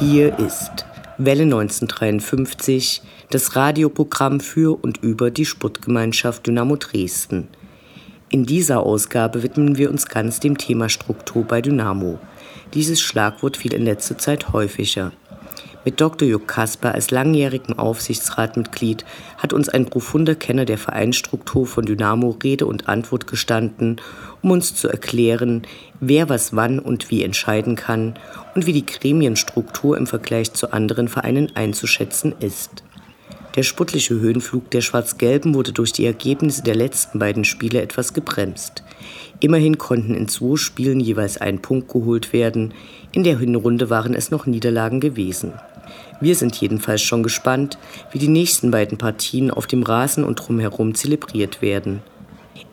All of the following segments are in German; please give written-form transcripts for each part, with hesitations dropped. Hier ist Welle 1953, das Radioprogramm für und über die Sportgemeinschaft Dynamo Dresden. In dieser Ausgabe widmen wir uns ganz dem Thema Struktur bei Dynamo. Dieses Schlagwort fiel in letzter Zeit häufiger. Mit Dr. Jörg Kasper als langjährigem Aufsichtsratmitglied hat uns ein profunder Kenner der Vereinsstruktur von Dynamo Rede und Antwort gestanden, um uns zu erklären, wer was wann und wie entscheiden kann und wie die Gremienstruktur im Vergleich zu anderen Vereinen einzuschätzen ist. Der sportliche Höhenflug der Schwarz-Gelben wurde durch die Ergebnisse der letzten beiden Spiele etwas gebremst. Immerhin konnten in 2 Spielen jeweils ein Punkt geholt werden, in der Hinrunde waren es noch Niederlagen gewesen. Wir sind jedenfalls schon gespannt, wie die nächsten beiden Partien auf dem Rasen und drumherum zelebriert werden.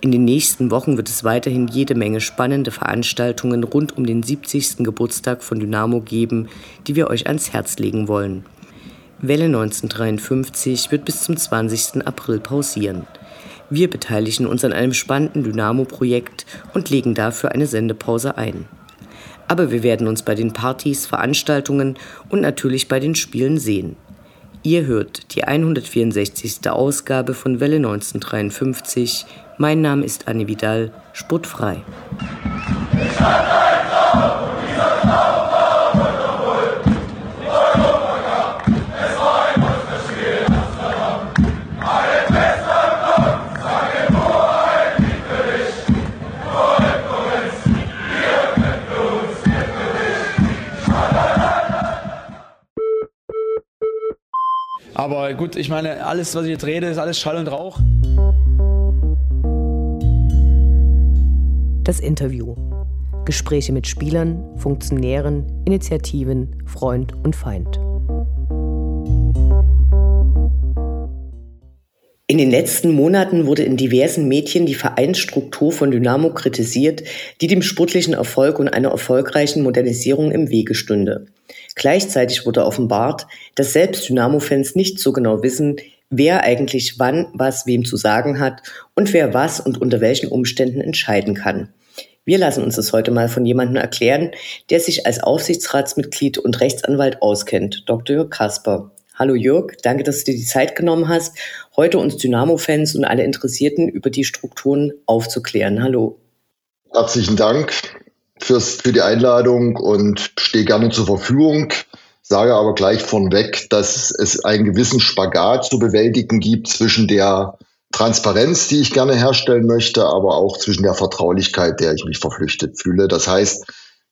In den nächsten Wochen wird es weiterhin jede Menge spannende Veranstaltungen rund um den 70. Geburtstag von Dynamo geben, die wir euch ans Herz legen wollen. Welle 1953 wird bis zum 20. April pausieren. Wir beteiligen uns an einem spannenden Dynamo-Projekt und legen dafür eine Sendepause ein. Aber wir werden uns bei den Partys, Veranstaltungen und natürlich bei den Spielen sehen. Ihr hört die 164. Ausgabe von Welle 1953. Mein Name ist Anne Vidal, sportfrei. Aber gut, ich meine, alles, was ich jetzt rede, ist alles Schall und Rauch. Das Interview. Gespräche mit Spielern, Funktionären, Initiativen, Freund und Feind. In den letzten Monaten wurde in diversen Medien die Vereinsstruktur von Dynamo kritisiert, die dem sportlichen Erfolg und einer erfolgreichen Modernisierung im Wege stünde. Gleichzeitig wurde offenbart, dass selbst Dynamo-Fans nicht so genau wissen, wer eigentlich wann was wem zu sagen hat und wer was und unter welchen Umständen entscheiden kann. Wir lassen uns das heute mal von jemandem erklären, der sich als Aufsichtsratsmitglied und Rechtsanwalt auskennt, Dr. Jörg Kasper. Hallo Jörg, danke, dass du dir die Zeit genommen hast, heute uns Dynamo-Fans und alle Interessierten über die Strukturen aufzuklären. Hallo. Herzlichen Dank für die Einladung und stehe gerne zur Verfügung. Sage aber gleich vorweg, dass es einen gewissen Spagat zu bewältigen gibt zwischen der Transparenz, die ich gerne herstellen möchte, aber auch zwischen der Vertraulichkeit, der ich mich verpflichtet fühle. Das heißt,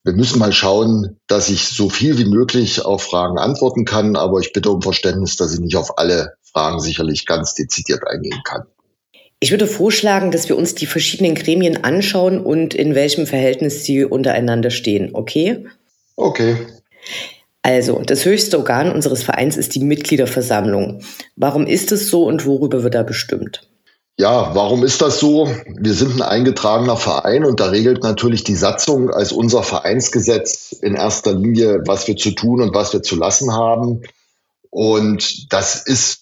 wir müssen mal schauen, dass ich so viel wie möglich auf Fragen antworten kann, aber ich bitte um Verständnis, dass ich nicht auf alle Fragen sicherlich ganz dezidiert eingehen kann. Ich würde vorschlagen, dass wir uns die verschiedenen Gremien anschauen und in welchem Verhältnis sie untereinander stehen, okay? Okay. Also, das höchste Organ unseres Vereins ist die Mitgliederversammlung. Warum ist es so und worüber wird da bestimmt? Ja, warum ist das so? Wir sind ein eingetragener Verein und da regelt natürlich die Satzung als unser Vereinsgesetz in erster Linie, was wir zu tun und was wir zu lassen haben. Und das ist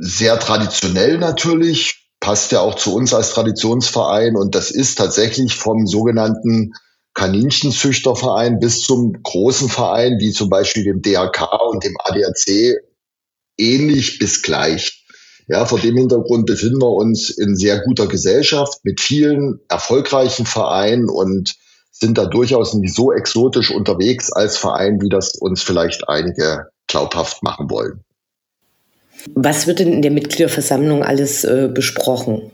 sehr traditionell natürlich. Passt ja auch zu uns als Traditionsverein und das ist tatsächlich vom sogenannten Kaninchenzüchterverein bis zum großen Verein, wie zum Beispiel dem DHK und dem ADAC, ähnlich bis gleich. Ja, vor dem Hintergrund befinden wir uns in sehr guter Gesellschaft mit vielen erfolgreichen Vereinen und sind da durchaus nicht so exotisch unterwegs als Verein, wie das uns vielleicht einige glaubhaft machen wollen. Was wird denn in der Mitgliederversammlung alles besprochen?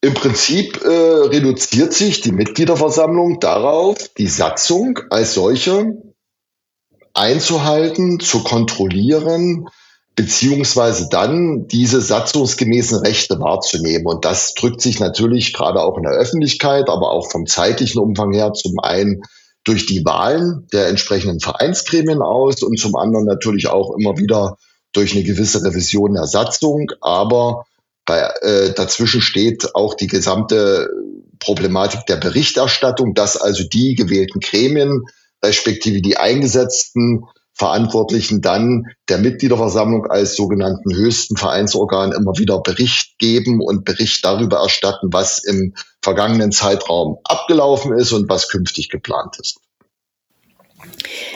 Im Prinzip reduziert sich die Mitgliederversammlung darauf, die Satzung als solche einzuhalten, zu kontrollieren, beziehungsweise dann diese satzungsgemäßen Rechte wahrzunehmen. Und das drückt sich natürlich gerade auch in der Öffentlichkeit, aber auch vom zeitlichen Umfang her zum einen durch die Wahlen der entsprechenden Vereinsgremien aus und zum anderen natürlich auch immer wieder durch eine gewisse Revision der Satzung. Aber dazwischen steht auch die gesamte Problematik der Berichterstattung, dass also die gewählten Gremien, respektive die eingesetzten Verantwortlichen dann der Mitgliederversammlung als sogenannten höchsten Vereinsorgan immer wieder Bericht geben und Bericht darüber erstatten, was im vergangenen Zeitraum abgelaufen ist und was künftig geplant ist.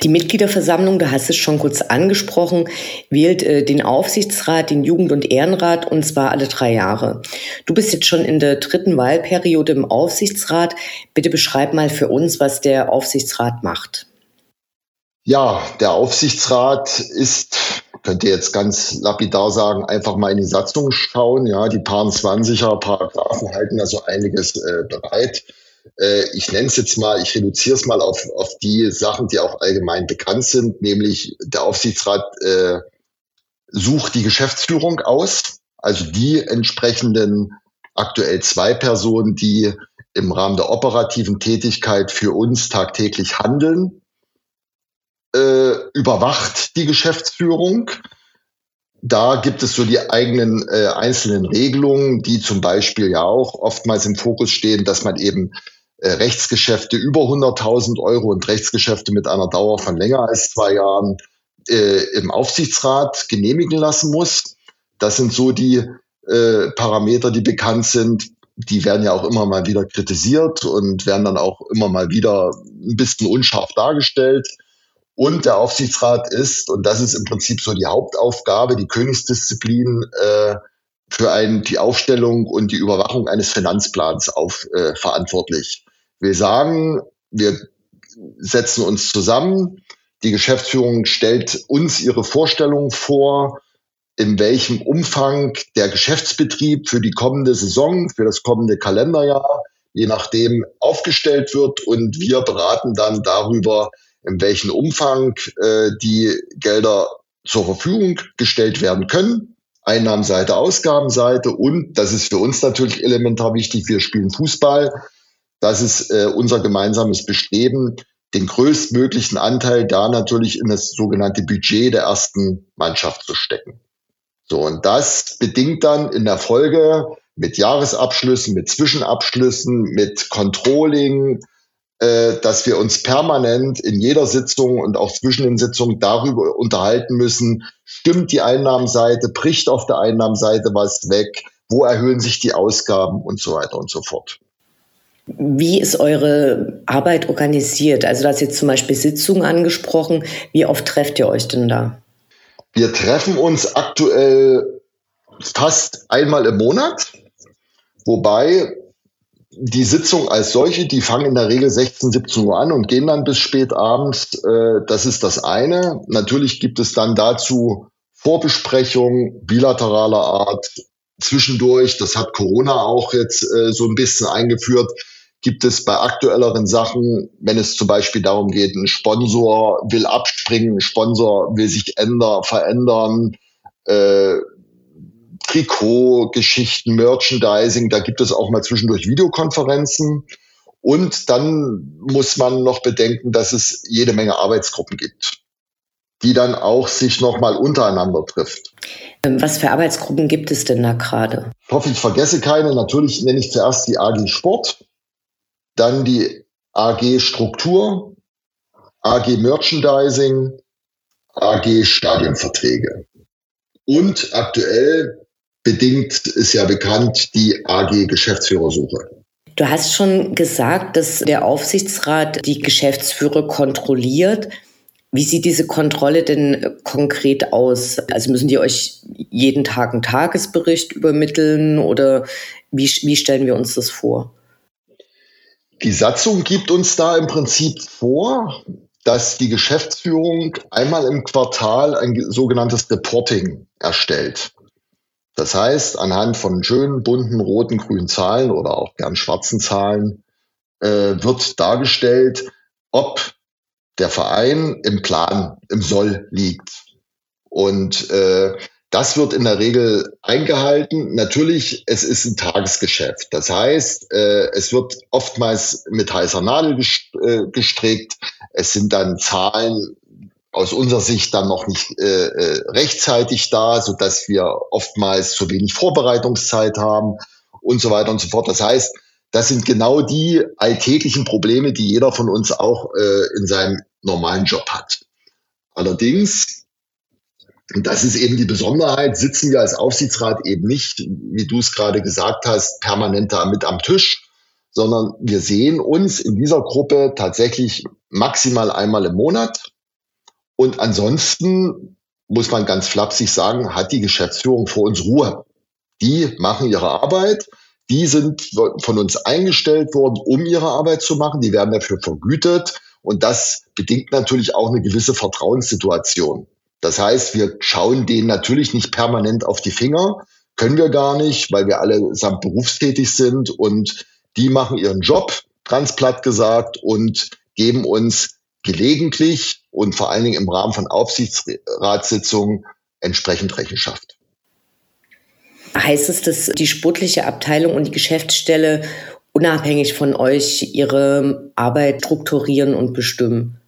Die Mitgliederversammlung, da hast du es schon kurz angesprochen, wählt den Aufsichtsrat, den Jugend- und Ehrenrat, und zwar alle 3 Jahre. Du bist jetzt schon in der 3. Wahlperiode im Aufsichtsrat. Bitte beschreib mal für uns, was der Aufsichtsrat macht. Ja, der Aufsichtsrat ist, könnt ihr jetzt ganz lapidar sagen, einfach mal in die Satzung schauen. Ja, die paar 20er Paragraphen halten also einiges bereit. Ich nenne es jetzt mal, ich reduziere es mal auf die Sachen, die auch allgemein bekannt sind, nämlich der Aufsichtsrat sucht die Geschäftsführung aus, also die entsprechenden aktuell 2 Personen, die im Rahmen der operativen Tätigkeit für uns tagtäglich handeln. Überwacht die Geschäftsführung. Da gibt es so die eigenen einzelnen Regelungen, die zum Beispiel ja auch oftmals im Fokus stehen, dass man eben Rechtsgeschäfte über 100.000 Euro und Rechtsgeschäfte mit einer Dauer von länger als 2 Jahren im Aufsichtsrat genehmigen lassen muss. Das sind so die Parameter, die bekannt sind. Die werden ja auch immer mal wieder kritisiert und werden dann auch immer mal wieder ein bisschen unscharf dargestellt. Und der Aufsichtsrat ist, und das ist im Prinzip so die Hauptaufgabe, die Königsdisziplin für die Aufstellung und die Überwachung eines Finanzplans verantwortlich. Wir sagen, wir setzen uns zusammen, die Geschäftsführung stellt uns ihre Vorstellung vor, in welchem Umfang der Geschäftsbetrieb für die kommende Saison, für das kommende Kalenderjahr, je nachdem, aufgestellt wird, und wir beraten dann darüber, in welchem Umfang die Gelder zur Verfügung gestellt werden können. Einnahmenseite, Ausgabenseite, und das ist für uns natürlich elementar wichtig, wir spielen Fußball. Das ist unser gemeinsames Bestreben, den größtmöglichen Anteil da natürlich in das sogenannte Budget der ersten Mannschaft zu stecken. So, und das bedingt dann in der Folge mit Jahresabschlüssen, mit Zwischenabschlüssen, mit Controlling, dass wir uns permanent in jeder Sitzung und auch zwischen den Sitzungen darüber unterhalten müssen, stimmt die Einnahmenseite, bricht auf der Einnahmenseite was weg, wo erhöhen sich die Ausgaben und so weiter und so fort. Wie ist eure Arbeit organisiert? Also du hast jetzt zum Beispiel Sitzungen angesprochen. Wie oft trefft ihr euch denn da? Wir treffen uns aktuell fast einmal im Monat, wobei die Sitzung als solche, die fangen in der Regel 16, 17 Uhr an und gehen dann bis spät abends. Das ist das eine. Natürlich gibt es dann dazu Vorbesprechungen bilateraler Art. Zwischendurch, das hat Corona auch jetzt so ein bisschen eingeführt, gibt es bei aktuelleren Sachen, wenn es zum Beispiel darum geht, ein Sponsor will abspringen, ein Sponsor will sich verändern, Trikot-Geschichten, Merchandising, da gibt es auch mal zwischendurch Videokonferenzen. Und dann muss man noch bedenken, dass es jede Menge Arbeitsgruppen gibt, die dann auch sich nochmal untereinander trifft. Was für Arbeitsgruppen gibt es denn da gerade? Ich hoffe, ich vergesse keine. Natürlich nenne ich zuerst die AG Sport, dann die AG Struktur, AG Merchandising, AG Stadionverträge. Und aktuell, bedingt ist ja bekannt, die AG Geschäftsführersuche. Du hast schon gesagt, dass der Aufsichtsrat die Geschäftsführer kontrolliert. Wie sieht diese Kontrolle denn konkret aus? Also müssen die euch jeden Tag einen Tagesbericht übermitteln oder wie stellen wir uns das vor? Die Satzung gibt uns da im Prinzip vor, dass die Geschäftsführung einmal im Quartal ein sogenanntes Reporting erstellt. Das heißt, anhand von schönen, bunten, roten, grünen Zahlen oder auch gern schwarzen Zahlen wird dargestellt, ob der Verein im Plan, im Soll liegt. Und das wird in der Regel eingehalten. Natürlich, es ist ein Tagesgeschäft. Das heißt, es wird oftmals mit heißer Nadel gestrickt. Es sind dann Zahlen aus unserer Sicht dann noch nicht rechtzeitig da, sodass wir oftmals zu wenig Vorbereitungszeit haben und so weiter und so fort. Das heißt, das sind genau die alltäglichen Probleme, die jeder von uns auch in seinem normalen Job hat. Allerdings, und das ist eben die Besonderheit, sitzen wir als Aufsichtsrat eben nicht, wie du es gerade gesagt hast, permanent da mit am Tisch, sondern wir sehen uns in dieser Gruppe tatsächlich maximal einmal im Monat. Und ansonsten, muss man ganz flapsig sagen, hat die Geschäftsführung vor uns Ruhe. Die machen ihre Arbeit, die sind von uns eingestellt worden, um ihre Arbeit zu machen, die werden dafür vergütet und das bedingt natürlich auch eine gewisse Vertrauenssituation. Das heißt, wir schauen denen natürlich nicht permanent auf die Finger, können wir gar nicht, weil wir alle samt berufstätig sind und die machen ihren Job, ganz platt gesagt, und geben uns gelegentlich und vor allen Dingen im Rahmen von Aufsichtsratssitzungen entsprechend Rechenschaft. Heißt es, dass die sportliche Abteilung und die Geschäftsstelle unabhängig von euch ihre Arbeit strukturieren und bestimmen?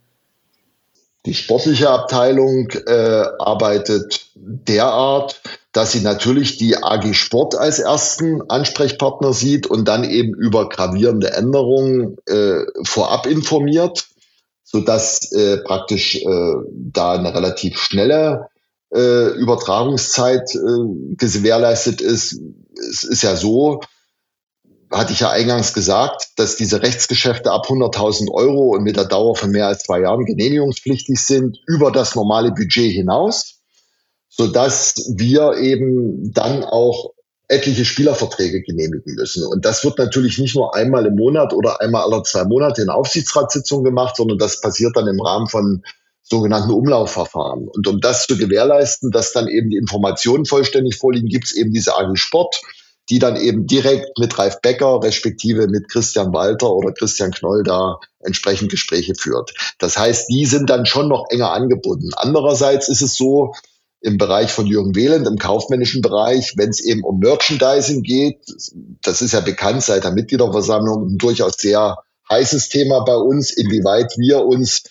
Die sportliche Abteilung arbeitet derart, dass sie natürlich die AG Sport als ersten Ansprechpartner sieht und dann eben über gravierende Änderungen vorab informiert, sodass praktisch da eine relativ schnelle Übertragungszeit gewährleistet ist. Es ist ja so, hatte ich ja eingangs gesagt, dass diese Rechtsgeschäfte ab 100.000 Euro und mit der Dauer von mehr als 2 Jahren genehmigungspflichtig sind, über das normale Budget hinaus, sodass wir eben dann auch etliche Spielerverträge genehmigen müssen. Und das wird natürlich nicht nur einmal im Monat oder einmal alle 2 Monate in Aufsichtsratssitzung gemacht, sondern das passiert dann im Rahmen von sogenannten Umlaufverfahren. Und um das zu gewährleisten, dass dann eben die Informationen vollständig vorliegen, gibt es eben diese AG Sport, die dann eben direkt mit Ralf Becker respektive mit Christian Walter oder Christian Knoll da entsprechend Gespräche führt. Das heißt, die sind dann schon noch enger angebunden. Andererseits ist es so, im Bereich von Jürgen Wehlend, im kaufmännischen Bereich, wenn es eben um Merchandising geht, das ist ja bekannt seit der Mitgliederversammlung, ein durchaus sehr heißes Thema bei uns, inwieweit wir uns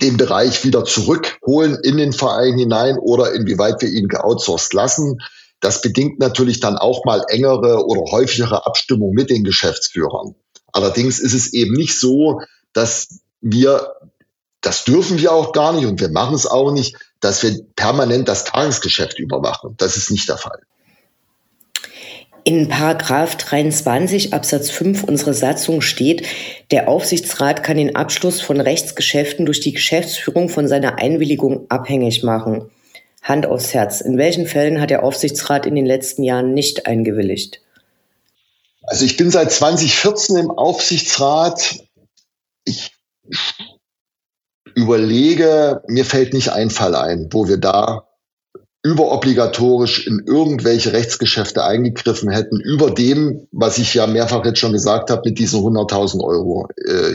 den Bereich wieder zurückholen in den Verein hinein oder inwieweit wir ihn geoutsourced lassen. Das bedingt natürlich dann auch mal engere oder häufigere Abstimmung mit den Geschäftsführern. Allerdings ist es eben nicht so, dass wir, das dürfen wir auch gar nicht und wir machen es auch nicht, dass wir permanent das Tagesgeschäft überwachen. Das ist nicht der Fall. In § 23 Absatz 5 unserer Satzung steht, der Aufsichtsrat kann den Abschluss von Rechtsgeschäften durch die Geschäftsführung von seiner Einwilligung abhängig machen. Hand aufs Herz. In welchen Fällen hat der Aufsichtsrat in den letzten Jahren nicht eingewilligt? Also ich bin seit 2014 im Aufsichtsrat. Ich überlege, mir fällt nicht ein Fall ein, wo wir da überobligatorisch in irgendwelche Rechtsgeschäfte eingegriffen hätten, über dem, was ich ja mehrfach jetzt schon gesagt habe, mit diesen 100.000 Euro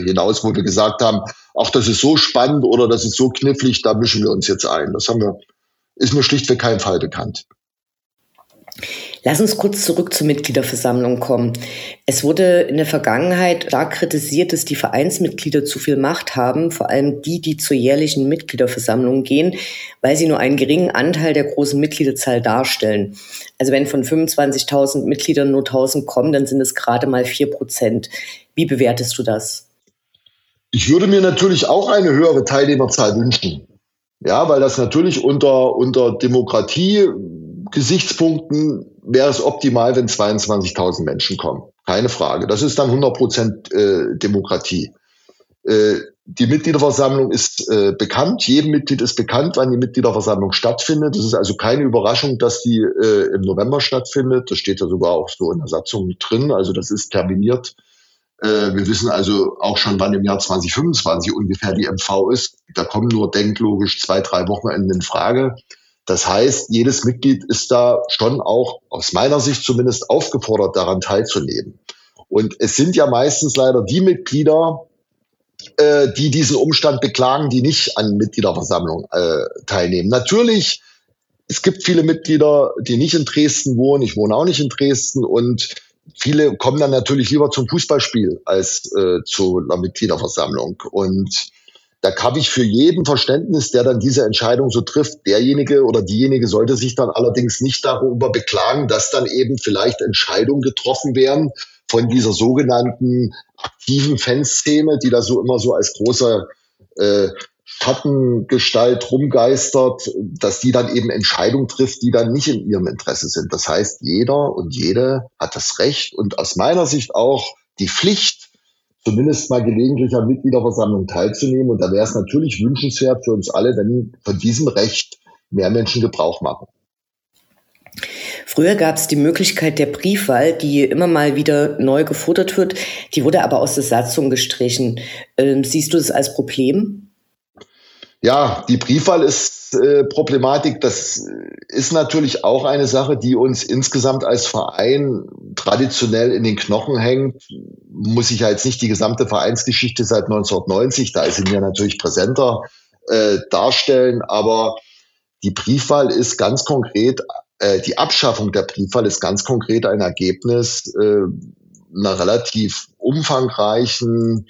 hinaus, wo wir gesagt haben, ach, das ist so spannend oder das ist so knifflig, da mischen wir uns jetzt ein. Das ist mir schlichtweg kein Fall bekannt. Lass uns kurz zurück zur Mitgliederversammlung kommen. Es wurde in der Vergangenheit stark kritisiert, dass die Vereinsmitglieder zu viel Macht haben, vor allem die, die zur jährlichen Mitgliederversammlung gehen, weil sie nur einen geringen Anteil der großen Mitgliederzahl darstellen. Also wenn von 25.000 Mitgliedern nur 1.000 kommen, dann sind es gerade mal 4%. Wie bewertest du das? Ich würde mir natürlich auch eine höhere Teilnehmerzahl wünschen. Ja, weil das natürlich unter Demokratie Gesichtspunkten wäre es optimal, wenn 22.000 Menschen kommen. Keine Frage. Das ist dann 100% Demokratie. Die Mitgliederversammlung ist bekannt. Jedem Mitglied ist bekannt, wann die Mitgliederversammlung stattfindet. Es ist also keine Überraschung, dass die im November stattfindet. Das steht ja sogar auch so in der Satzung drin. Also das ist terminiert. Wir wissen also auch schon, wann im Jahr 2025 ungefähr die MV ist. Da kommen nur denklogisch 2-3 Wochenenden in Frage. Das heißt, jedes Mitglied ist da schon auch, aus meiner Sicht zumindest, aufgefordert, daran teilzunehmen. Und es sind ja meistens leider die Mitglieder, die diesen Umstand beklagen, die nicht an Mitgliederversammlungen teilnehmen. Natürlich, es gibt viele Mitglieder, die nicht in Dresden wohnen. Ich wohne auch nicht in Dresden. Und viele kommen dann natürlich lieber zum Fußballspiel als zu einer Mitgliederversammlung. Und da habe ich für jeden Verständnis, der dann diese Entscheidung so trifft. Derjenige oder diejenige sollte sich dann allerdings nicht darüber beklagen, dass dann eben vielleicht Entscheidungen getroffen werden von dieser sogenannten aktiven Fanszene, die da so immer so als große Schattengestalt rumgeistert, dass die dann eben Entscheidungen trifft, die dann nicht in ihrem Interesse sind. Das heißt, jeder und jede hat das Recht und aus meiner Sicht auch die Pflicht, zumindest mal gelegentlich an Mitgliederversammlungen teilzunehmen. Und da wäre es natürlich wünschenswert für uns alle, wenn von diesem Recht mehr Menschen Gebrauch machen. Früher gab es die Möglichkeit der Briefwahl, die immer mal wieder neu gefordert wird. Die wurde aber aus der Satzung gestrichen. Siehst du das als Problem? Ja, die Briefwahl ist Problematik. Das ist natürlich auch eine Sache, die uns insgesamt als Verein traditionell in den Knochen hängt. Muss ich ja jetzt nicht die gesamte Vereinsgeschichte seit 1990, da ist sie mir natürlich präsenter, darstellen. Aber die Briefwahl ist ganz konkret, die Abschaffung der Briefwahl ist ganz konkret ein Ergebnis einer relativ umfangreichen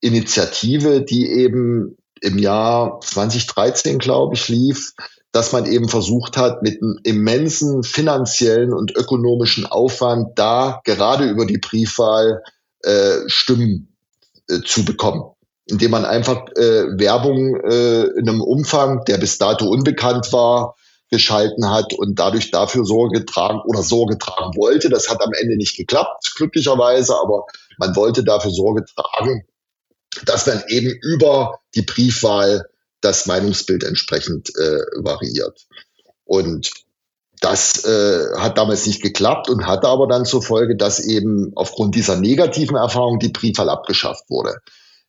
Initiative, die eben im Jahr 2013, glaube ich, lief, dass man eben versucht hat, mit einem immensen finanziellen und ökonomischen Aufwand da gerade über die Briefwahl Stimmen zu bekommen, indem man einfach Werbung in einem Umfang, der bis dato unbekannt war, geschalten hat und dadurch dafür Sorge tragen wollte. Das hat am Ende nicht geklappt, glücklicherweise, aber man wollte dafür Sorge tragen, dass dann eben über die Briefwahl das Meinungsbild entsprechend variiert. Und das hat damals nicht geklappt und hatte aber dann zur Folge, dass eben aufgrund dieser negativen Erfahrung die Briefwahl abgeschafft wurde.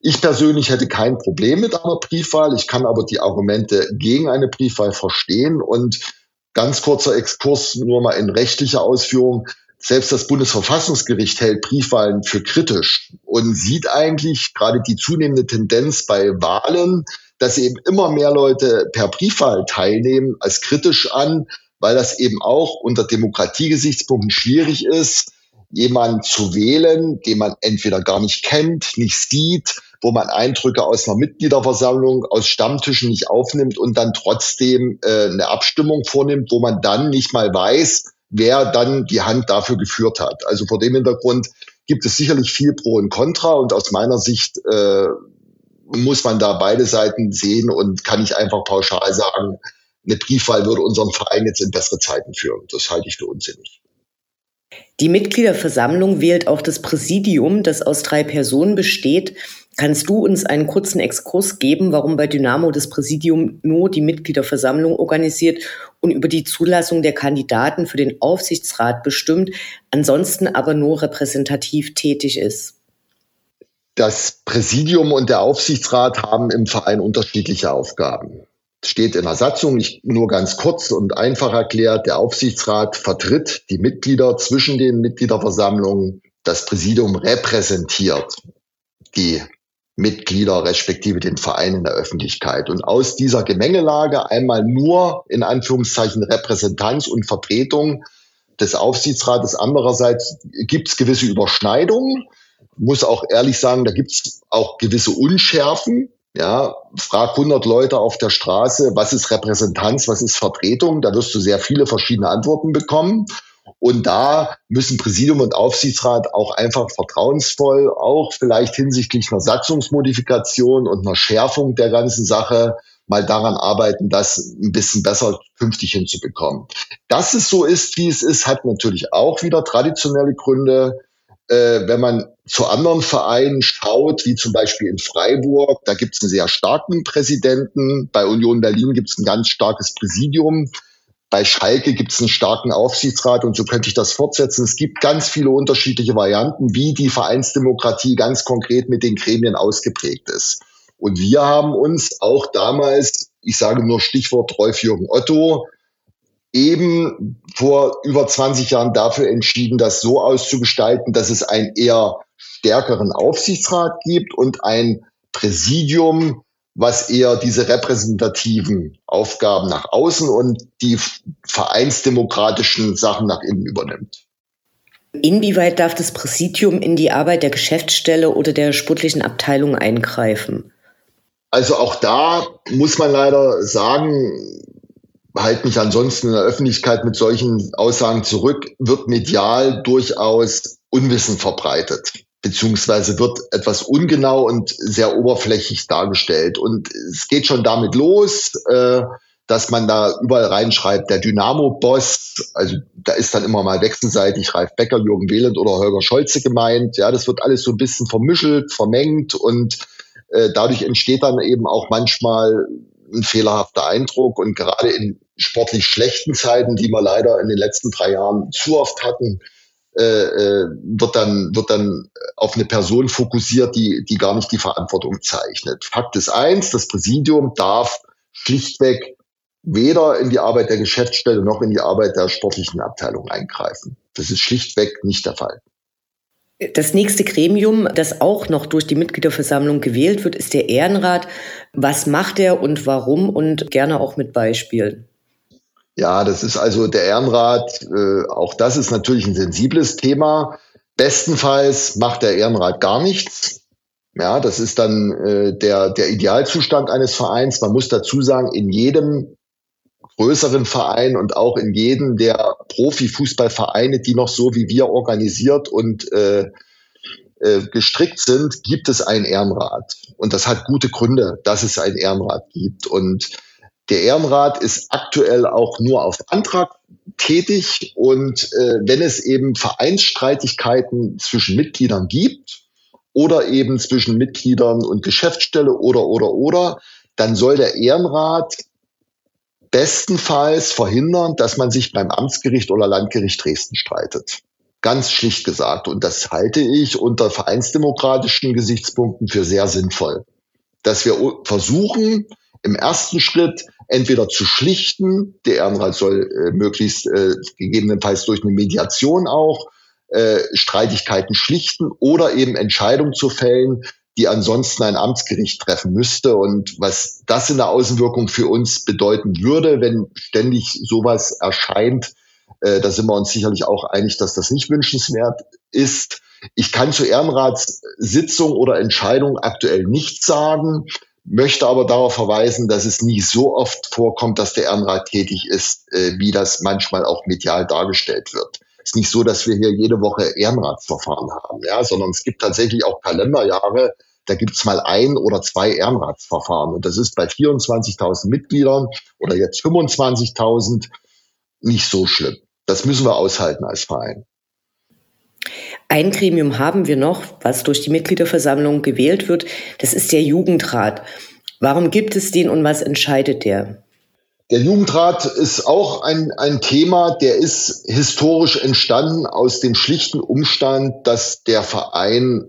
Ich persönlich hätte kein Problem mit einer Briefwahl. Ich kann aber die Argumente gegen eine Briefwahl verstehen. Und ganz kurzer Exkurs, nur mal in rechtlicher Ausführung. Selbst das Bundesverfassungsgericht hält Briefwahlen für kritisch und sieht eigentlich gerade die zunehmende Tendenz bei Wahlen, dass eben immer mehr Leute per Briefwahl teilnehmen, als kritisch an, weil das eben auch unter Demokratiegesichtspunkten schwierig ist, jemanden zu wählen, den man entweder gar nicht kennt, nicht sieht, wo man Eindrücke aus einer Mitgliederversammlung, aus Stammtischen nicht aufnimmt und dann trotzdem eine Abstimmung vornimmt, wo man dann nicht mal weiß, wer dann die Hand dafür geführt hat. Also vor dem Hintergrund gibt es sicherlich viel Pro und Contra und aus meiner Sicht muss man da beide Seiten sehen und kann nicht einfach pauschal sagen, eine Briefwahl würde unseren Verein jetzt in bessere Zeiten führen. Das halte ich für unsinnig. Die Mitgliederversammlung wählt auch das Präsidium, das aus 3 Personen besteht. Kannst du uns einen kurzen Exkurs geben, warum bei Dynamo das Präsidium nur die Mitgliederversammlung organisiert und über die Zulassung der Kandidaten für den Aufsichtsrat bestimmt, ansonsten aber nur repräsentativ tätig ist? Das Präsidium und der Aufsichtsrat haben im Verein unterschiedliche Aufgaben. Steht in der Satzung, nur ganz kurz und einfach erklärt, der Aufsichtsrat vertritt die Mitglieder zwischen den Mitgliederversammlungen, das Präsidium repräsentiert die Mitglieder respektive den Verein in der Öffentlichkeit. Und aus dieser Gemengelage einmal nur in Anführungszeichen Repräsentanz und Vertretung des Aufsichtsrates. Andererseits gibt es gewisse Überschneidungen. Muss auch ehrlich sagen, da gibt es auch gewisse Unschärfen. Ja, frag 100 Leute auf der Straße, was ist Repräsentanz, was ist Vertretung? Da wirst du sehr viele verschiedene Antworten bekommen. Und da müssen Präsidium und Aufsichtsrat auch einfach vertrauensvoll, auch vielleicht hinsichtlich einer Satzungsmodifikation und einer Schärfung der ganzen Sache, mal daran arbeiten, das ein bisschen besser künftig hinzubekommen. Dass es so ist, wie es ist, hat natürlich auch wieder traditionelle Gründe. Wenn man zu anderen Vereinen schaut, wie zum Beispiel in Freiburg, da gibt es einen sehr starken Präsidenten. Bei Union Berlin gibt es ein ganz starkes Präsidium. Bei Schalke gibt es einen starken Aufsichtsrat und so könnte ich das fortsetzen. Es gibt ganz viele unterschiedliche Varianten, wie die Vereinsdemokratie ganz konkret mit den Gremien ausgeprägt ist. Und wir haben uns auch damals, ich sage nur Stichwort Rolf-Jürgen Otto, eben vor über 20 Jahren dafür entschieden, das so auszugestalten, dass es ein eher stärkeren Aufsichtsrat gibt und ein Präsidium, was eher diese repräsentativen Aufgaben nach außen und die vereinsdemokratischen Sachen nach innen übernimmt. Inwieweit darf das Präsidium in die Arbeit der Geschäftsstelle oder der sportlichen Abteilung eingreifen? Also auch da muss man leider sagen, halte mich ansonsten in der Öffentlichkeit mit solchen Aussagen zurück, wird medial durchaus Unwissen verbreitet, beziehungsweise wird etwas ungenau und sehr oberflächlich dargestellt. Und es geht schon damit los, dass man da überall reinschreibt, der Dynamo-Boss, also da ist dann immer mal wechselseitig Ralf Becker, Jürgen Wehlend oder Holger Scholze gemeint. Ja, das wird alles so ein bisschen vermischelt, vermengt und dadurch entsteht dann eben auch manchmal ein fehlerhafter Eindruck. Und gerade in sportlich schlechten Zeiten, die wir leider in den letzten 3 Jahren zu oft hatten, wird dann auf eine Person fokussiert, die gar nicht die Verantwortung zeichnet. Fakt ist eins, das Präsidium darf schlichtweg weder in die Arbeit der Geschäftsstelle noch in die Arbeit der sportlichen Abteilung eingreifen. Das ist schlichtweg nicht der Fall. Das nächste Gremium, das auch noch durch die Mitgliederversammlung gewählt wird, ist der Ehrenrat. Was macht er und warum? Und gerne auch mit Beispielen. Ja, das ist also der Ehrenrat. Auch das ist natürlich ein sensibles Thema. Bestenfalls macht der Ehrenrat gar nichts. Ja, das ist dann der Idealzustand eines Vereins. Man muss dazu sagen, in jedem größeren Verein und auch in jedem der Profifußballvereine, die noch so wie wir organisiert und gestrickt sind, gibt es einen Ehrenrat. Und das hat gute Gründe, dass es einen Ehrenrat gibt. Und der Ehrenrat ist aktuell auch nur auf Antrag tätig. Und wenn es eben Vereinsstreitigkeiten zwischen Mitgliedern gibt oder eben zwischen Mitgliedern und Geschäftsstelle oder, dann soll der Ehrenrat bestenfalls verhindern, dass man sich beim Amtsgericht oder Landgericht Dresden streitet. Ganz schlicht gesagt. Und das halte ich unter vereinsdemokratischen Gesichtspunkten für sehr sinnvoll. Dass wir versuchen, im ersten Schritt entweder zu schlichten, der Ehrenrat soll möglichst gegebenenfalls durch eine Mediation auch Streitigkeiten schlichten oder eben Entscheidungen zu fällen, die ansonsten ein Amtsgericht treffen müsste. Und was das in der Außenwirkung für uns bedeuten würde, wenn ständig sowas erscheint, da sind wir uns sicherlich auch einig, dass das nicht wünschenswert ist. Ich kann zu Ehrenratssitzung oder Entscheidung aktuell nichts sagen, möchte aber darauf verweisen, dass es nicht so oft vorkommt, dass der Ehrenrat tätig ist, wie das manchmal auch medial dargestellt wird. Es ist nicht so, dass wir hier jede Woche Ehrenratsverfahren haben, ja, sondern es gibt tatsächlich auch Kalenderjahre, da gibt es mal 1 oder 2 Ehrenratsverfahren. Und das ist bei 24.000 Mitgliedern oder jetzt 25.000 nicht so schlimm. Das müssen wir aushalten als Verein. Ein Gremium haben wir noch, was durch die Mitgliederversammlung gewählt wird. Das ist der Jugendrat. Warum gibt es den und was entscheidet der? Der Jugendrat ist auch ein Thema, der ist historisch entstanden aus dem schlichten Umstand, dass der Verein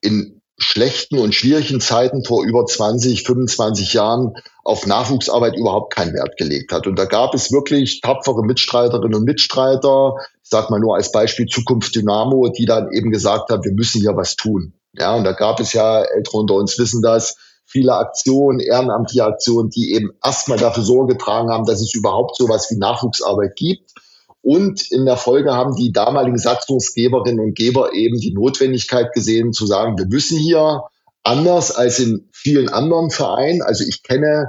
in schlechten und schwierigen Zeiten vor über 20, 25 Jahren auf Nachwuchsarbeit überhaupt keinen Wert gelegt hat. Und da gab es wirklich tapfere Mitstreiterinnen und Mitstreiter, ich sag mal nur als Beispiel Zukunft Dynamo, die dann eben gesagt haben, wir müssen hier was tun. Ja, und da gab es ja, Ältere unter uns wissen das, viele Aktionen, ehrenamtliche Aktionen, die eben erstmal dafür Sorge getragen haben, dass es überhaupt sowas wie Nachwuchsarbeit gibt. Und in der Folge haben die damaligen Satzungsgeberinnen und Geber eben die Notwendigkeit gesehen, zu sagen, wir müssen hier anders als in vielen anderen Vereinen. Also ich kenne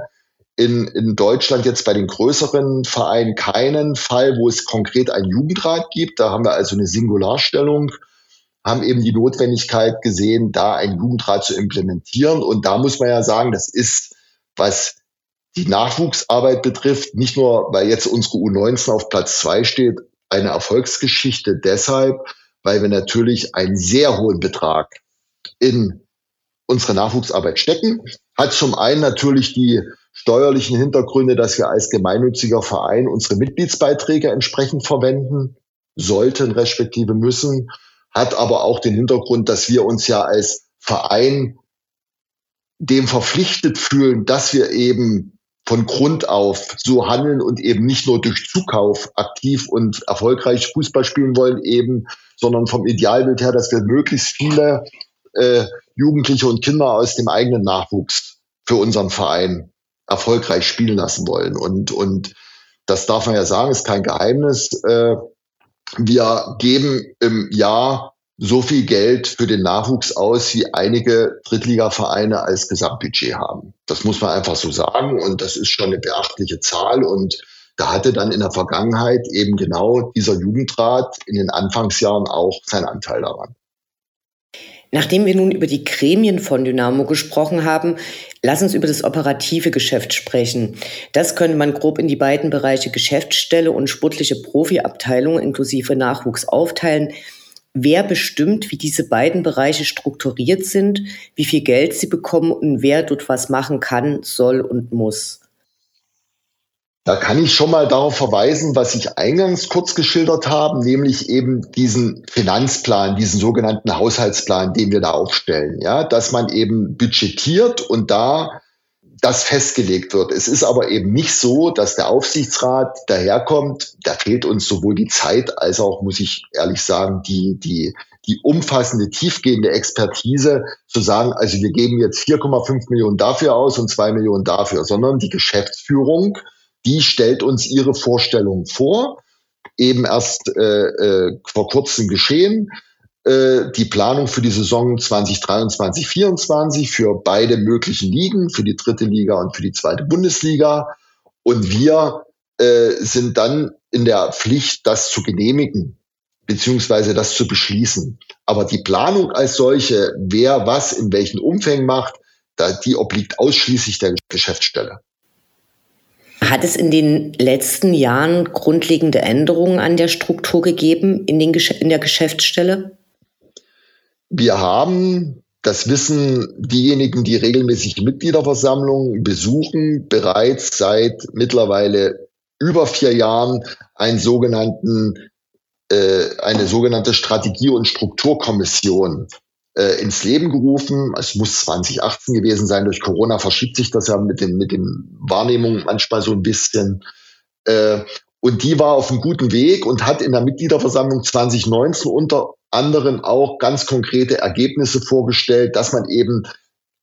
in Deutschland jetzt bei den größeren Vereinen keinen Fall, wo es konkret einen Jugendrat gibt. Da haben wir also eine Singularstellung, haben eben die Notwendigkeit gesehen, da einen Jugendrat zu implementieren. Und da muss man ja sagen, das ist, was die Nachwuchsarbeit betrifft, nicht nur, weil jetzt unsere U19 auf Platz 2 steht, eine Erfolgsgeschichte deshalb, weil wir natürlich einen sehr hohen Betrag in unsere Nachwuchsarbeit stecken. Hat zum einen natürlich die steuerlichen Hintergründe, dass wir als gemeinnütziger Verein unsere Mitgliedsbeiträge entsprechend verwenden sollten, respektive müssen. Hat aber auch den Hintergrund, dass wir uns ja als Verein dem verpflichtet fühlen, dass wir eben von Grund auf so handeln und eben nicht nur durch Zukauf aktiv und erfolgreich Fußball spielen wollen eben, sondern vom Idealbild her, dass wir möglichst viele Jugendliche und Kinder aus dem eigenen Nachwuchs für unseren Verein erfolgreich spielen lassen wollen. Und das darf man ja sagen, ist kein Geheimnis. Wir geben im Jahr so viel Geld für den Nachwuchs aus, wie einige Drittligavereine als Gesamtbudget haben. Das muss man einfach so sagen und das ist schon eine beachtliche Zahl und da hatte dann in der Vergangenheit eben genau dieser Jugendrat in den Anfangsjahren auch seinen Anteil daran. Nachdem wir nun über die Gremien von Dynamo gesprochen haben, lass uns über das operative Geschäft sprechen. Das könnte man grob in die beiden Bereiche Geschäftsstelle und sportliche Profiabteilung inklusive Nachwuchs aufteilen. Wer bestimmt, wie diese beiden Bereiche strukturiert sind, wie viel Geld sie bekommen und wer dort was machen kann, soll und muss? Da kann ich schon mal darauf verweisen, was ich eingangs kurz geschildert habe, nämlich eben diesen Finanzplan, diesen sogenannten Haushaltsplan, den wir da aufstellen, ja, dass man eben budgetiert und da das festgelegt wird. Es ist aber eben nicht so, dass der Aufsichtsrat daherkommt, da fehlt uns sowohl die Zeit als auch, muss ich ehrlich sagen, die umfassende, tiefgehende Expertise zu sagen, also wir geben jetzt 4,5 Millionen dafür aus und 2 Millionen dafür, sondern die Geschäftsführung, die stellt uns ihre Vorstellungen vor, eben erst vor kurzem geschehen, die Planung für die Saison 2023/24 für beide möglichen Ligen, für die dritte Liga und für die zweite Bundesliga. Und wir sind dann in der Pflicht, das zu genehmigen, beziehungsweise das zu beschließen. Aber die Planung als solche, wer was in welchen Umfängen macht, die obliegt ausschließlich der Geschäftsstelle. Hat es in den letzten Jahren grundlegende Änderungen an der Struktur gegeben in der Geschäftsstelle? Wir haben, das wissen diejenigen, die regelmäßig Mitgliederversammlungen besuchen, bereits seit mittlerweile über 4 Jahren eine sogenannte Strategie- und Strukturkommission ins Leben gerufen. Es muss 2018 gewesen sein. Durch Corona verschiebt sich das ja mit den Wahrnehmungen manchmal so ein bisschen. Und die war auf einem guten Weg und hat in der Mitgliederversammlung 2019 unter anderem auch ganz konkrete Ergebnisse vorgestellt, dass man eben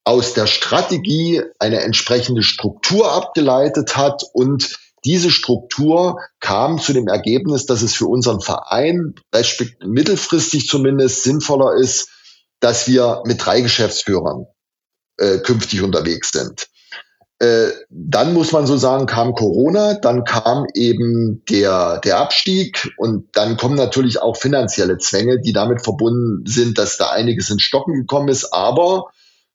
aus der Strategie eine entsprechende Struktur abgeleitet hat. Und diese Struktur kam zu dem Ergebnis, dass es für unseren Verein mittelfristig zumindest sinnvoller ist, dass wir mit 3 Geschäftsführern künftig unterwegs sind. Dann muss man so sagen, kam Corona, dann kam eben der Abstieg und dann kommen natürlich auch finanzielle Zwänge, die damit verbunden sind, dass da einiges ins Stocken gekommen ist. Aber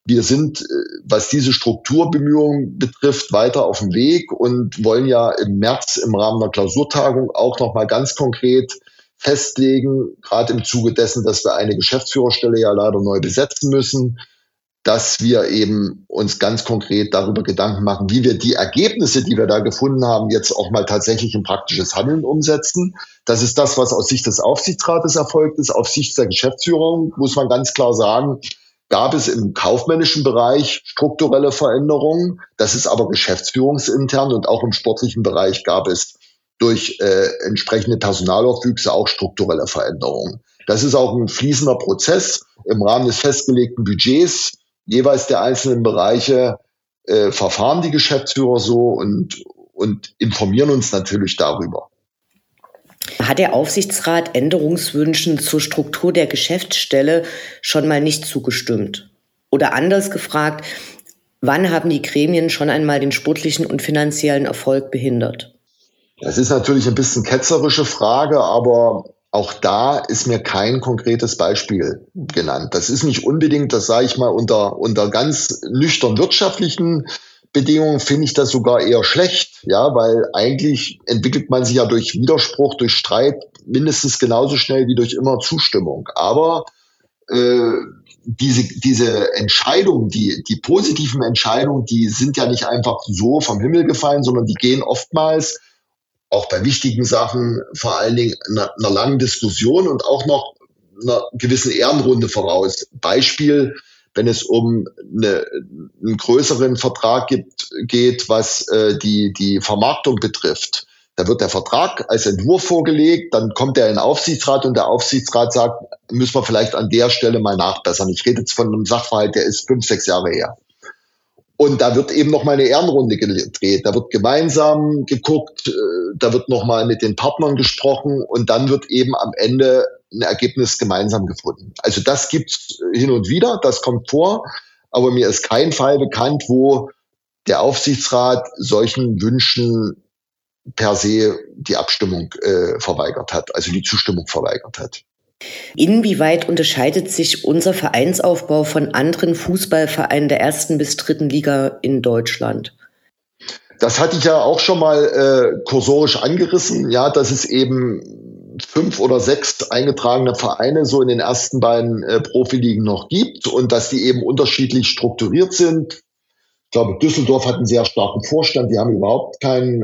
wir sind, was diese Strukturbemühungen betrifft, weiter auf dem Weg und wollen ja im März im Rahmen der Klausurtagung auch nochmal ganz konkret festlegen, gerade im Zuge dessen, dass wir eine Geschäftsführerstelle ja leider neu besetzen müssen, dass wir eben uns ganz konkret darüber Gedanken machen, wie wir die Ergebnisse, die wir da gefunden haben, jetzt auch mal tatsächlich in praktisches Handeln umsetzen. Das ist das, was aus Sicht des Aufsichtsrates erfolgt ist. Aus Sicht der Geschäftsführung muss man ganz klar sagen, gab es im kaufmännischen Bereich strukturelle Veränderungen. Das ist aber geschäftsführungsintern und auch im sportlichen Bereich gab es durch entsprechende Personalaufwüchse auch strukturelle Veränderungen. Das ist auch ein fließender Prozess im Rahmen des festgelegten Budgets. Jeweils der einzelnen Bereiche verfahren die Geschäftsführer so und informieren uns natürlich darüber. Hat der Aufsichtsrat Änderungswünschen zur Struktur der Geschäftsstelle schon mal nicht zugestimmt? Oder anders gefragt, wann haben die Gremien schon einmal den sportlichen und finanziellen Erfolg behindert? Das ist natürlich ein bisschen ketzerische Frage, aber auch da ist mir kein konkretes Beispiel genannt. Das ist nicht unbedingt, das sage ich mal, unter ganz nüchtern wirtschaftlichen Bedingungen finde ich das sogar eher schlecht, ja, weil eigentlich entwickelt man sich ja durch Widerspruch, durch Streit mindestens genauso schnell wie durch immer Zustimmung. Aber diese Entscheidungen, die positiven Entscheidungen, die sind ja nicht einfach so vom Himmel gefallen, sondern die gehen oftmals auch bei wichtigen Sachen, vor allen Dingen einer langen Diskussion und auch noch einer gewissen Ehrenrunde voraus. Beispiel, wenn es um einen größeren Vertrag geht, was die Vermarktung betrifft. Da wird der Vertrag als Entwurf vorgelegt, dann kommt er in den Aufsichtsrat und der Aufsichtsrat sagt, müssen wir vielleicht an der Stelle mal nachbessern. Ich rede jetzt von einem Sachverhalt, der ist 5, 6 Jahre her. Und da wird eben nochmal eine Ehrenrunde gedreht. Da wird gemeinsam geguckt, da wird nochmal mit den Partnern gesprochen und dann wird eben am Ende ein Ergebnis gemeinsam gefunden. Also das gibt's hin und wieder, das kommt vor. Aber mir ist kein Fall bekannt, wo der Aufsichtsrat solchen Wünschen per se die Abstimmung verweigert hat, also die Zustimmung verweigert hat. Inwieweit unterscheidet sich unser Vereinsaufbau von anderen Fußballvereinen der 1. bis 3. Liga in Deutschland? Das hatte ich ja auch schon mal kursorisch angerissen, ja, dass es eben 5 oder 6 eingetragene Vereine so in den ersten beiden Profiligen noch gibt und dass die eben unterschiedlich strukturiert sind. Ich glaube, Düsseldorf hat einen sehr starken Vorstand, die haben überhaupt keinen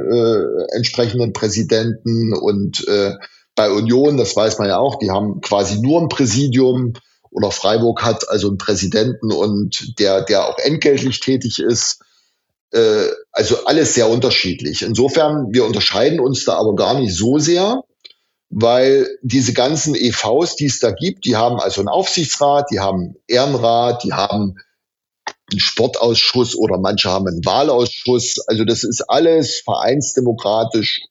entsprechenden Präsidenten und bei Union, das weiß man ja auch, die haben quasi nur ein Präsidium oder Freiburg hat also einen Präsidenten und der auch entgeltlich tätig ist. Also alles sehr unterschiedlich. Insofern, wir unterscheiden uns da aber gar nicht so sehr, weil diese ganzen EVs, die es da gibt, die haben also einen Aufsichtsrat, die haben einen Ehrenrat, die haben einen Sportausschuss oder manche haben einen Wahlausschuss. Also das ist alles vereinsdemokratisch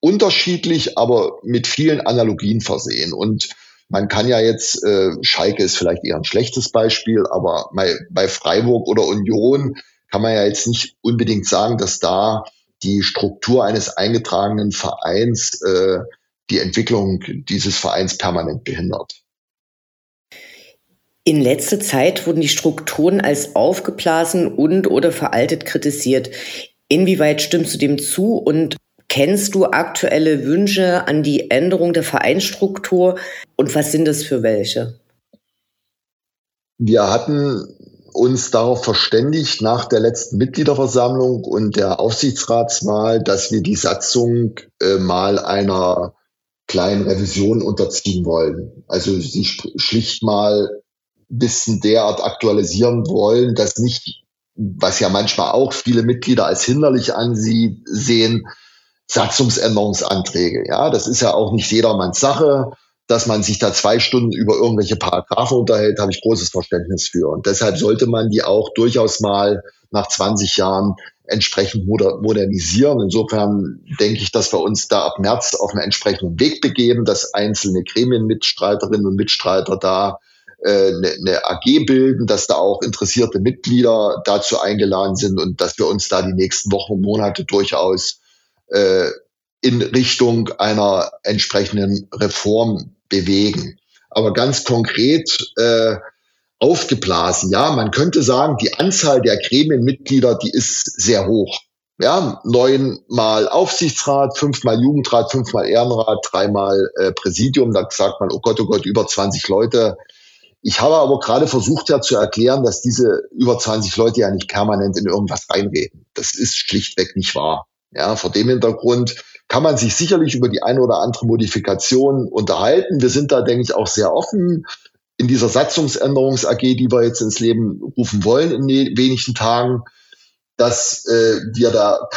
unterschiedlich, aber mit vielen Analogien versehen. Und man kann ja jetzt, Schalke ist vielleicht eher ein schlechtes Beispiel, aber bei Freiburg oder Union kann man ja jetzt nicht unbedingt sagen, dass da die Struktur eines eingetragenen Vereins die Entwicklung dieses Vereins permanent behindert. In letzter Zeit wurden die Strukturen als aufgeblasen und oder veraltet kritisiert. Inwieweit stimmst du dem zu und kennst du aktuelle Wünsche an die Änderung der Vereinsstruktur und was sind das für welche? Wir hatten uns darauf verständigt nach der letzten Mitgliederversammlung und der Aufsichtsratswahl, dass wir die Satzung mal einer kleinen Revision unterziehen wollen. Also sie schlicht mal ein bisschen derart aktualisieren wollen, dass nicht, was ja manchmal auch viele Mitglieder als hinderlich ansehen, Satzungsänderungsanträge. Ja, das ist ja auch nicht jedermanns Sache, dass man sich da 2 Stunden über irgendwelche Paragraphen unterhält, habe ich großes Verständnis für. Und deshalb sollte man die auch durchaus mal nach 20 Jahren entsprechend modernisieren. Insofern denke ich, dass wir uns da ab März auf einen entsprechenden Weg begeben, dass einzelne Gremienmitstreiterinnen und Mitstreiter da eine AG bilden, dass da auch interessierte Mitglieder dazu eingeladen sind und dass wir uns da die nächsten Wochen und Monate durchaus in Richtung einer entsprechenden Reform bewegen. Aber ganz konkret aufgeblasen. Ja, man könnte sagen, die Anzahl der Gremienmitglieder, die ist sehr hoch. Ja, 9 mal Aufsichtsrat, 5 mal Jugendrat, 5 mal Ehrenrat, 3 mal Präsidium. Da sagt man, oh Gott, über 20 Leute. Ich habe aber gerade versucht ja zu erklären, dass diese über 20 Leute ja nicht permanent in irgendwas reinreden. Das ist schlichtweg nicht wahr. Ja, vor dem Hintergrund kann man sich sicherlich über die eine oder andere Modifikation unterhalten. Wir sind da, denke ich, auch sehr offen. In dieser Satzungsänderungs-AG, die wir jetzt ins Leben rufen wollen in wenigen Tagen, dass wir da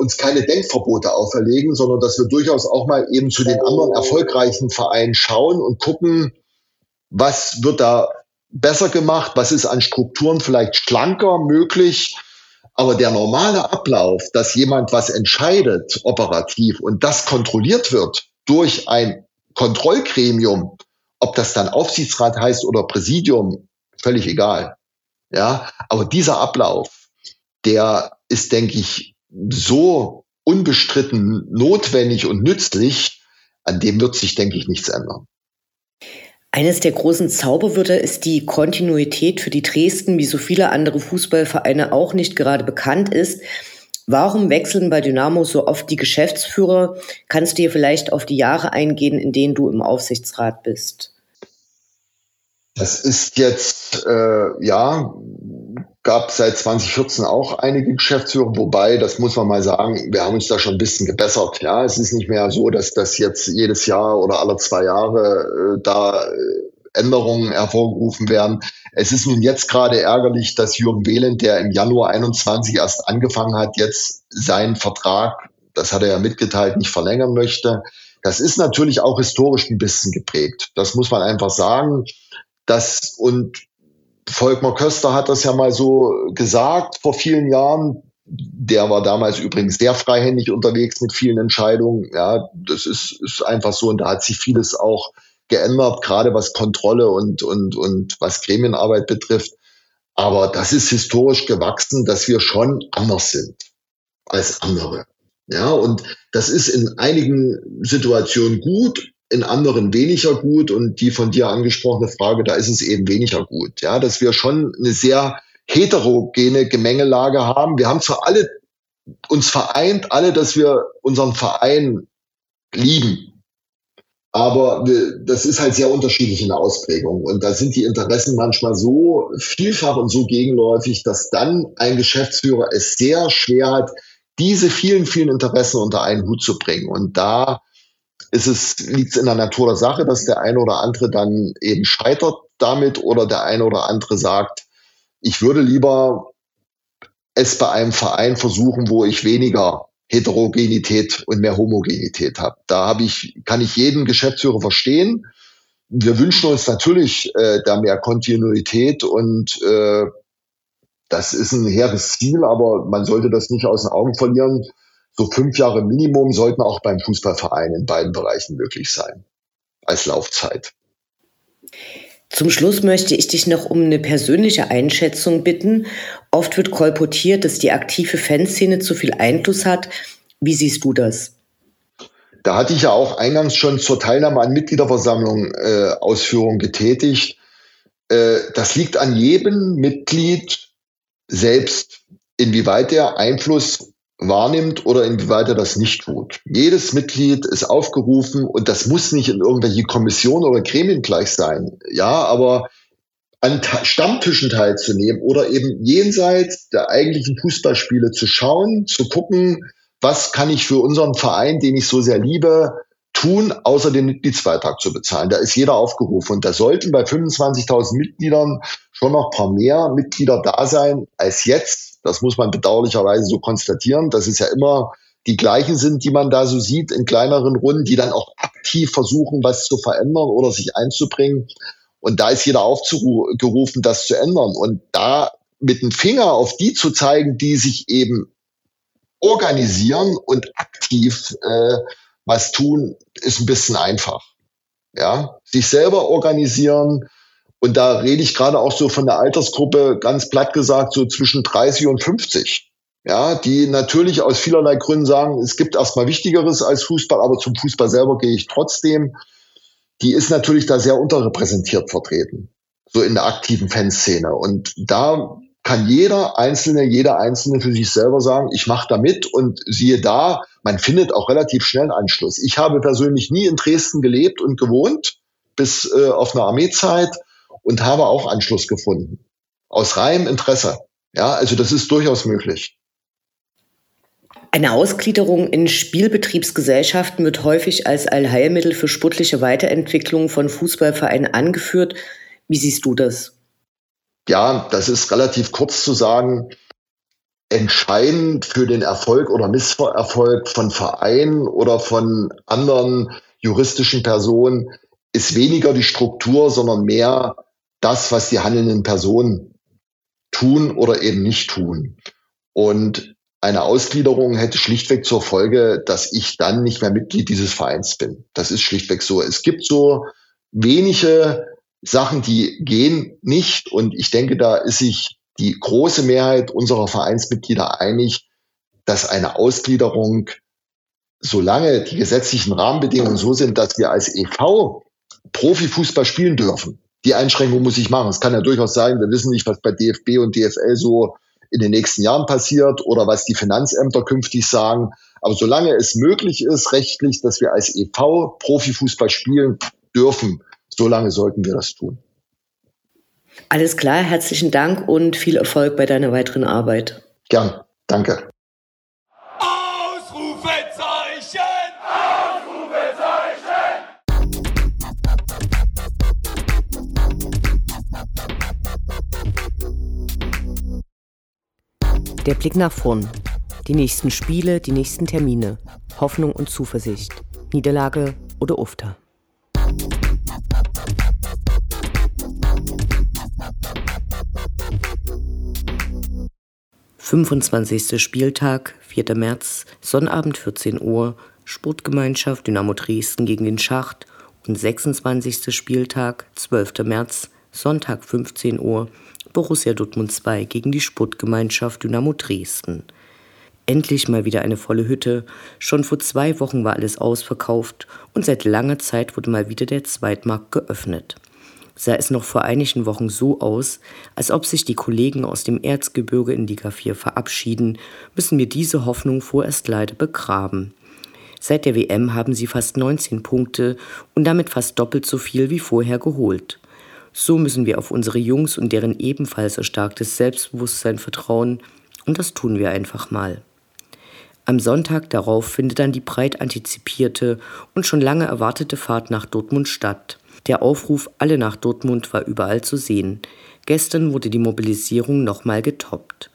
uns keine Denkverbote auferlegen, sondern dass wir durchaus auch mal eben zu den anderen erfolgreichen Vereinen schauen und gucken, was wird da besser gemacht, was ist an Strukturen vielleicht schlanker möglich. Aber der normale Ablauf, dass jemand was entscheidet operativ und das kontrolliert wird durch ein Kontrollgremium, ob das dann Aufsichtsrat heißt oder Präsidium, völlig egal. Ja, aber dieser Ablauf, der ist, denke ich, so unbestritten notwendig und nützlich, an dem wird sich, denke ich, nichts ändern. Eines der großen Zauberwörter ist die Kontinuität, für die Dresden, wie so viele andere Fußballvereine auch nicht gerade bekannt ist. Warum wechseln bei Dynamo so oft die Geschäftsführer? Kannst du hier vielleicht auf die Jahre eingehen, in denen du im Aufsichtsrat bist? Das ist jetzt, gab seit 2014 auch einige Geschäftsführer, wobei, das muss man mal sagen, wir haben uns da schon ein bisschen gebessert. Ja, es ist nicht mehr so, dass das jetzt jedes Jahr oder alle 2 Jahre da Änderungen hervorgerufen werden. Es ist nun jetzt gerade ärgerlich, dass Jürgen Wehlend, der im Januar 21 erst angefangen hat, jetzt seinen Vertrag, das hat er ja mitgeteilt, nicht verlängern möchte. Das ist natürlich auch historisch ein bisschen geprägt. Das muss man einfach sagen. Und Volkmar Köster hat das ja mal so gesagt vor vielen Jahren. Der war damals übrigens sehr freihändig unterwegs mit vielen Entscheidungen. Ja, das ist einfach so. Und da hat sich vieles auch geändert, gerade was Kontrolle und was Gremienarbeit betrifft. Aber das ist historisch gewachsen, dass wir schon anders sind als andere. Ja, und das ist in einigen Situationen gut, in anderen weniger gut. Und die von dir angesprochene Frage, da ist es eben weniger gut. Ja, dass wir schon eine sehr heterogene Gemengelage haben. Wir haben zwar alle uns vereint, dass wir unseren Verein lieben, aber das ist halt sehr unterschiedlich in der Ausprägung. Und da sind die Interessen manchmal so vielfach und so gegenläufig, dass dann ein Geschäftsführer es sehr schwer hat, diese vielen, vielen Interessen unter einen Hut zu bringen. Und da liegt es in der Natur der Sache, dass der eine oder andere dann eben scheitert damit oder der eine oder andere sagt, ich würde lieber es bei einem Verein versuchen, wo ich weniger Heterogenität und mehr Homogenität habe. Da kann ich jeden Geschäftsführer verstehen. Wir wünschen uns natürlich da mehr Kontinuität und das ist ein hehres Ziel, aber man sollte das nicht aus den Augen verlieren. So 5 Jahre Minimum sollten auch beim Fußballverein in beiden Bereichen möglich sein, als Laufzeit. Zum Schluss möchte ich dich noch um eine persönliche Einschätzung bitten. Oft wird kolportiert, dass die aktive Fanszene zu viel Einfluss hat. Wie siehst du das? Da hatte ich ja auch eingangs schon zur Teilnahme an Mitgliederversammlungen Ausführungen getätigt. Das liegt an jedem Mitglied selbst, inwieweit er Einfluss wahrnimmt oder inwieweit er das nicht tut. Jedes Mitglied ist aufgerufen und das muss nicht in irgendwelche Kommissionen oder Gremien gleich sein. Ja, aber an Stammtischen teilzunehmen oder eben jenseits der eigentlichen Fußballspiele zu schauen, zu gucken, was kann ich für unseren Verein, den ich so sehr liebe, tun, außer den Mitgliedsbeitrag zu bezahlen. Da ist jeder aufgerufen und da sollten bei 25.000 Mitgliedern schon noch ein paar mehr Mitglieder da sein als jetzt. Das muss man bedauerlicherweise so konstatieren, dass es ja immer die gleichen sind, die man da so sieht in kleineren Runden, die dann auch aktiv versuchen, was zu verändern oder sich einzubringen. Und da ist jeder aufgerufen, das zu ändern. Und da mit dem Finger auf die zu zeigen, die sich eben organisieren und aktiv was tun, ist ein bisschen einfach. Ja, sich selber organisieren. Und da rede ich gerade auch so von der Altersgruppe, ganz platt gesagt, so zwischen 30 und 50. Ja, die natürlich aus vielerlei Gründen sagen, es gibt erstmal Wichtigeres als Fußball, aber zum Fußball selber gehe ich trotzdem. Die ist natürlich da sehr unterrepräsentiert vertreten, so in der aktiven Fanszene. Und da kann jeder Einzelne für sich selber sagen, ich mache da mit und siehe da, man findet auch relativ schnell einen Anschluss. Ich habe persönlich nie in Dresden gelebt und gewohnt, bis auf eine Armeezeit. Und habe auch Anschluss gefunden. Aus reinem Interesse. Ja, also das ist durchaus möglich. Eine Ausgliederung in Spielbetriebsgesellschaften wird häufig als Allheilmittel für sportliche Weiterentwicklung von Fußballvereinen angeführt. Wie siehst du das? Ja, das ist relativ kurz zu sagen. Entscheidend für den Erfolg oder Misserfolg von Vereinen oder von anderen juristischen Personen ist weniger die Struktur, sondern mehr das, was die handelnden Personen tun oder eben nicht tun. Und eine Ausgliederung hätte schlichtweg zur Folge, dass ich dann nicht mehr Mitglied dieses Vereins bin. Das ist schlichtweg so. Es gibt so wenige Sachen, die gehen nicht. Und ich denke, da ist sich die große Mehrheit unserer Vereinsmitglieder einig, dass eine Ausgliederung, solange die gesetzlichen Rahmenbedingungen so sind, dass wir als e.V. Profifußball spielen dürfen. Die Einschränkung muss ich machen. Es kann ja durchaus sein, wir wissen nicht, was bei DFB und DFL so in den nächsten Jahren passiert oder was die Finanzämter künftig sagen. Aber solange es möglich ist, rechtlich, dass wir als e.V. Profifußball spielen dürfen, solange sollten wir das tun. Alles klar, herzlichen Dank und viel Erfolg bei deiner weiteren Arbeit. Gern, danke. Der Blick nach vorn. Die nächsten Spiele, die nächsten Termine. Hoffnung und Zuversicht. Niederlage oder Ufter. Der 25. Spieltag, 4. März, Sonnabend 14 Uhr, Sportgemeinschaft Dynamo Dresden gegen den Schacht und 26. Spieltag, 12. März, Sonntag 15 Uhr, Borussia Dortmund 2 gegen die Sportgemeinschaft Dynamo Dresden. Endlich mal wieder eine volle Hütte, schon vor 2 Wochen war alles ausverkauft und seit langer Zeit wurde mal wieder der Zweitmarkt geöffnet. Sah es noch vor einigen Wochen so aus, als ob sich die Kollegen aus dem Erzgebirge in Liga 4 verabschieden, müssen wir diese Hoffnung vorerst leider begraben. Seit der WM haben sie fast 19 Punkte und damit fast doppelt so viel wie vorher geholt. So müssen wir auf unsere Jungs und deren ebenfalls erstarktes Selbstbewusstsein vertrauen und das tun wir einfach mal. Am Sonntag darauf findet dann die breit antizipierte und schon lange erwartete Fahrt nach Dortmund statt. Der Aufruf »Alle nach Dortmund« war überall zu sehen. Gestern wurde die Mobilisierung nochmal getoppt.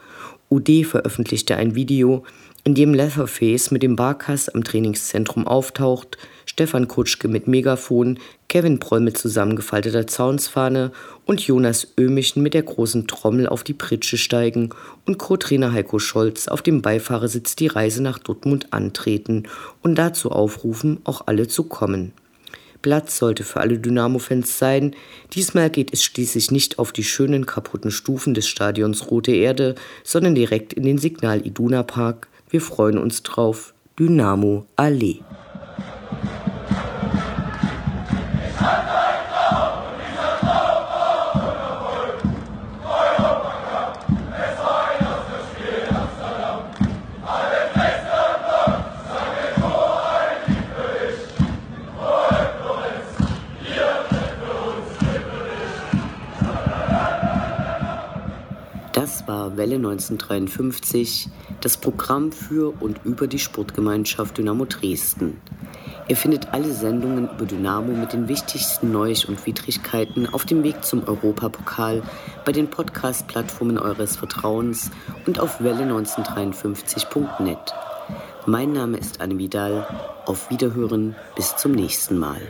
UD veröffentlichte ein Video, in dem Leatherface mit dem Barkas am Trainingszentrum auftaucht, Stefan Kutschke mit Megafon, Kevin Proll mit zusammengefalteter Zaunsfahne und Jonas Oemichen mit der großen Trommel auf die Pritsche steigen und Co-Trainer Heiko Scholz auf dem Beifahrersitz die Reise nach Dortmund antreten und dazu aufrufen, auch alle zu kommen. Platz sollte für alle Dynamo-Fans sein. Diesmal geht es schließlich nicht auf die schönen kaputten Stufen des Stadions Rote Erde, sondern direkt in den Signal-Iduna-Park. Wir freuen uns drauf. Dynamo Allee. Das war Welle 1953, das Programm für und über die Sportgemeinschaft Dynamo Dresden. Ihr findet alle Sendungen über Dynamo mit den wichtigsten Neuigkeiten und Widrigkeiten auf dem Weg zum Europapokal, bei den Podcast-Plattformen eures Vertrauens und auf welle1953.net. Mein Name ist Anne Vidal. Auf Wiederhören, bis zum nächsten Mal.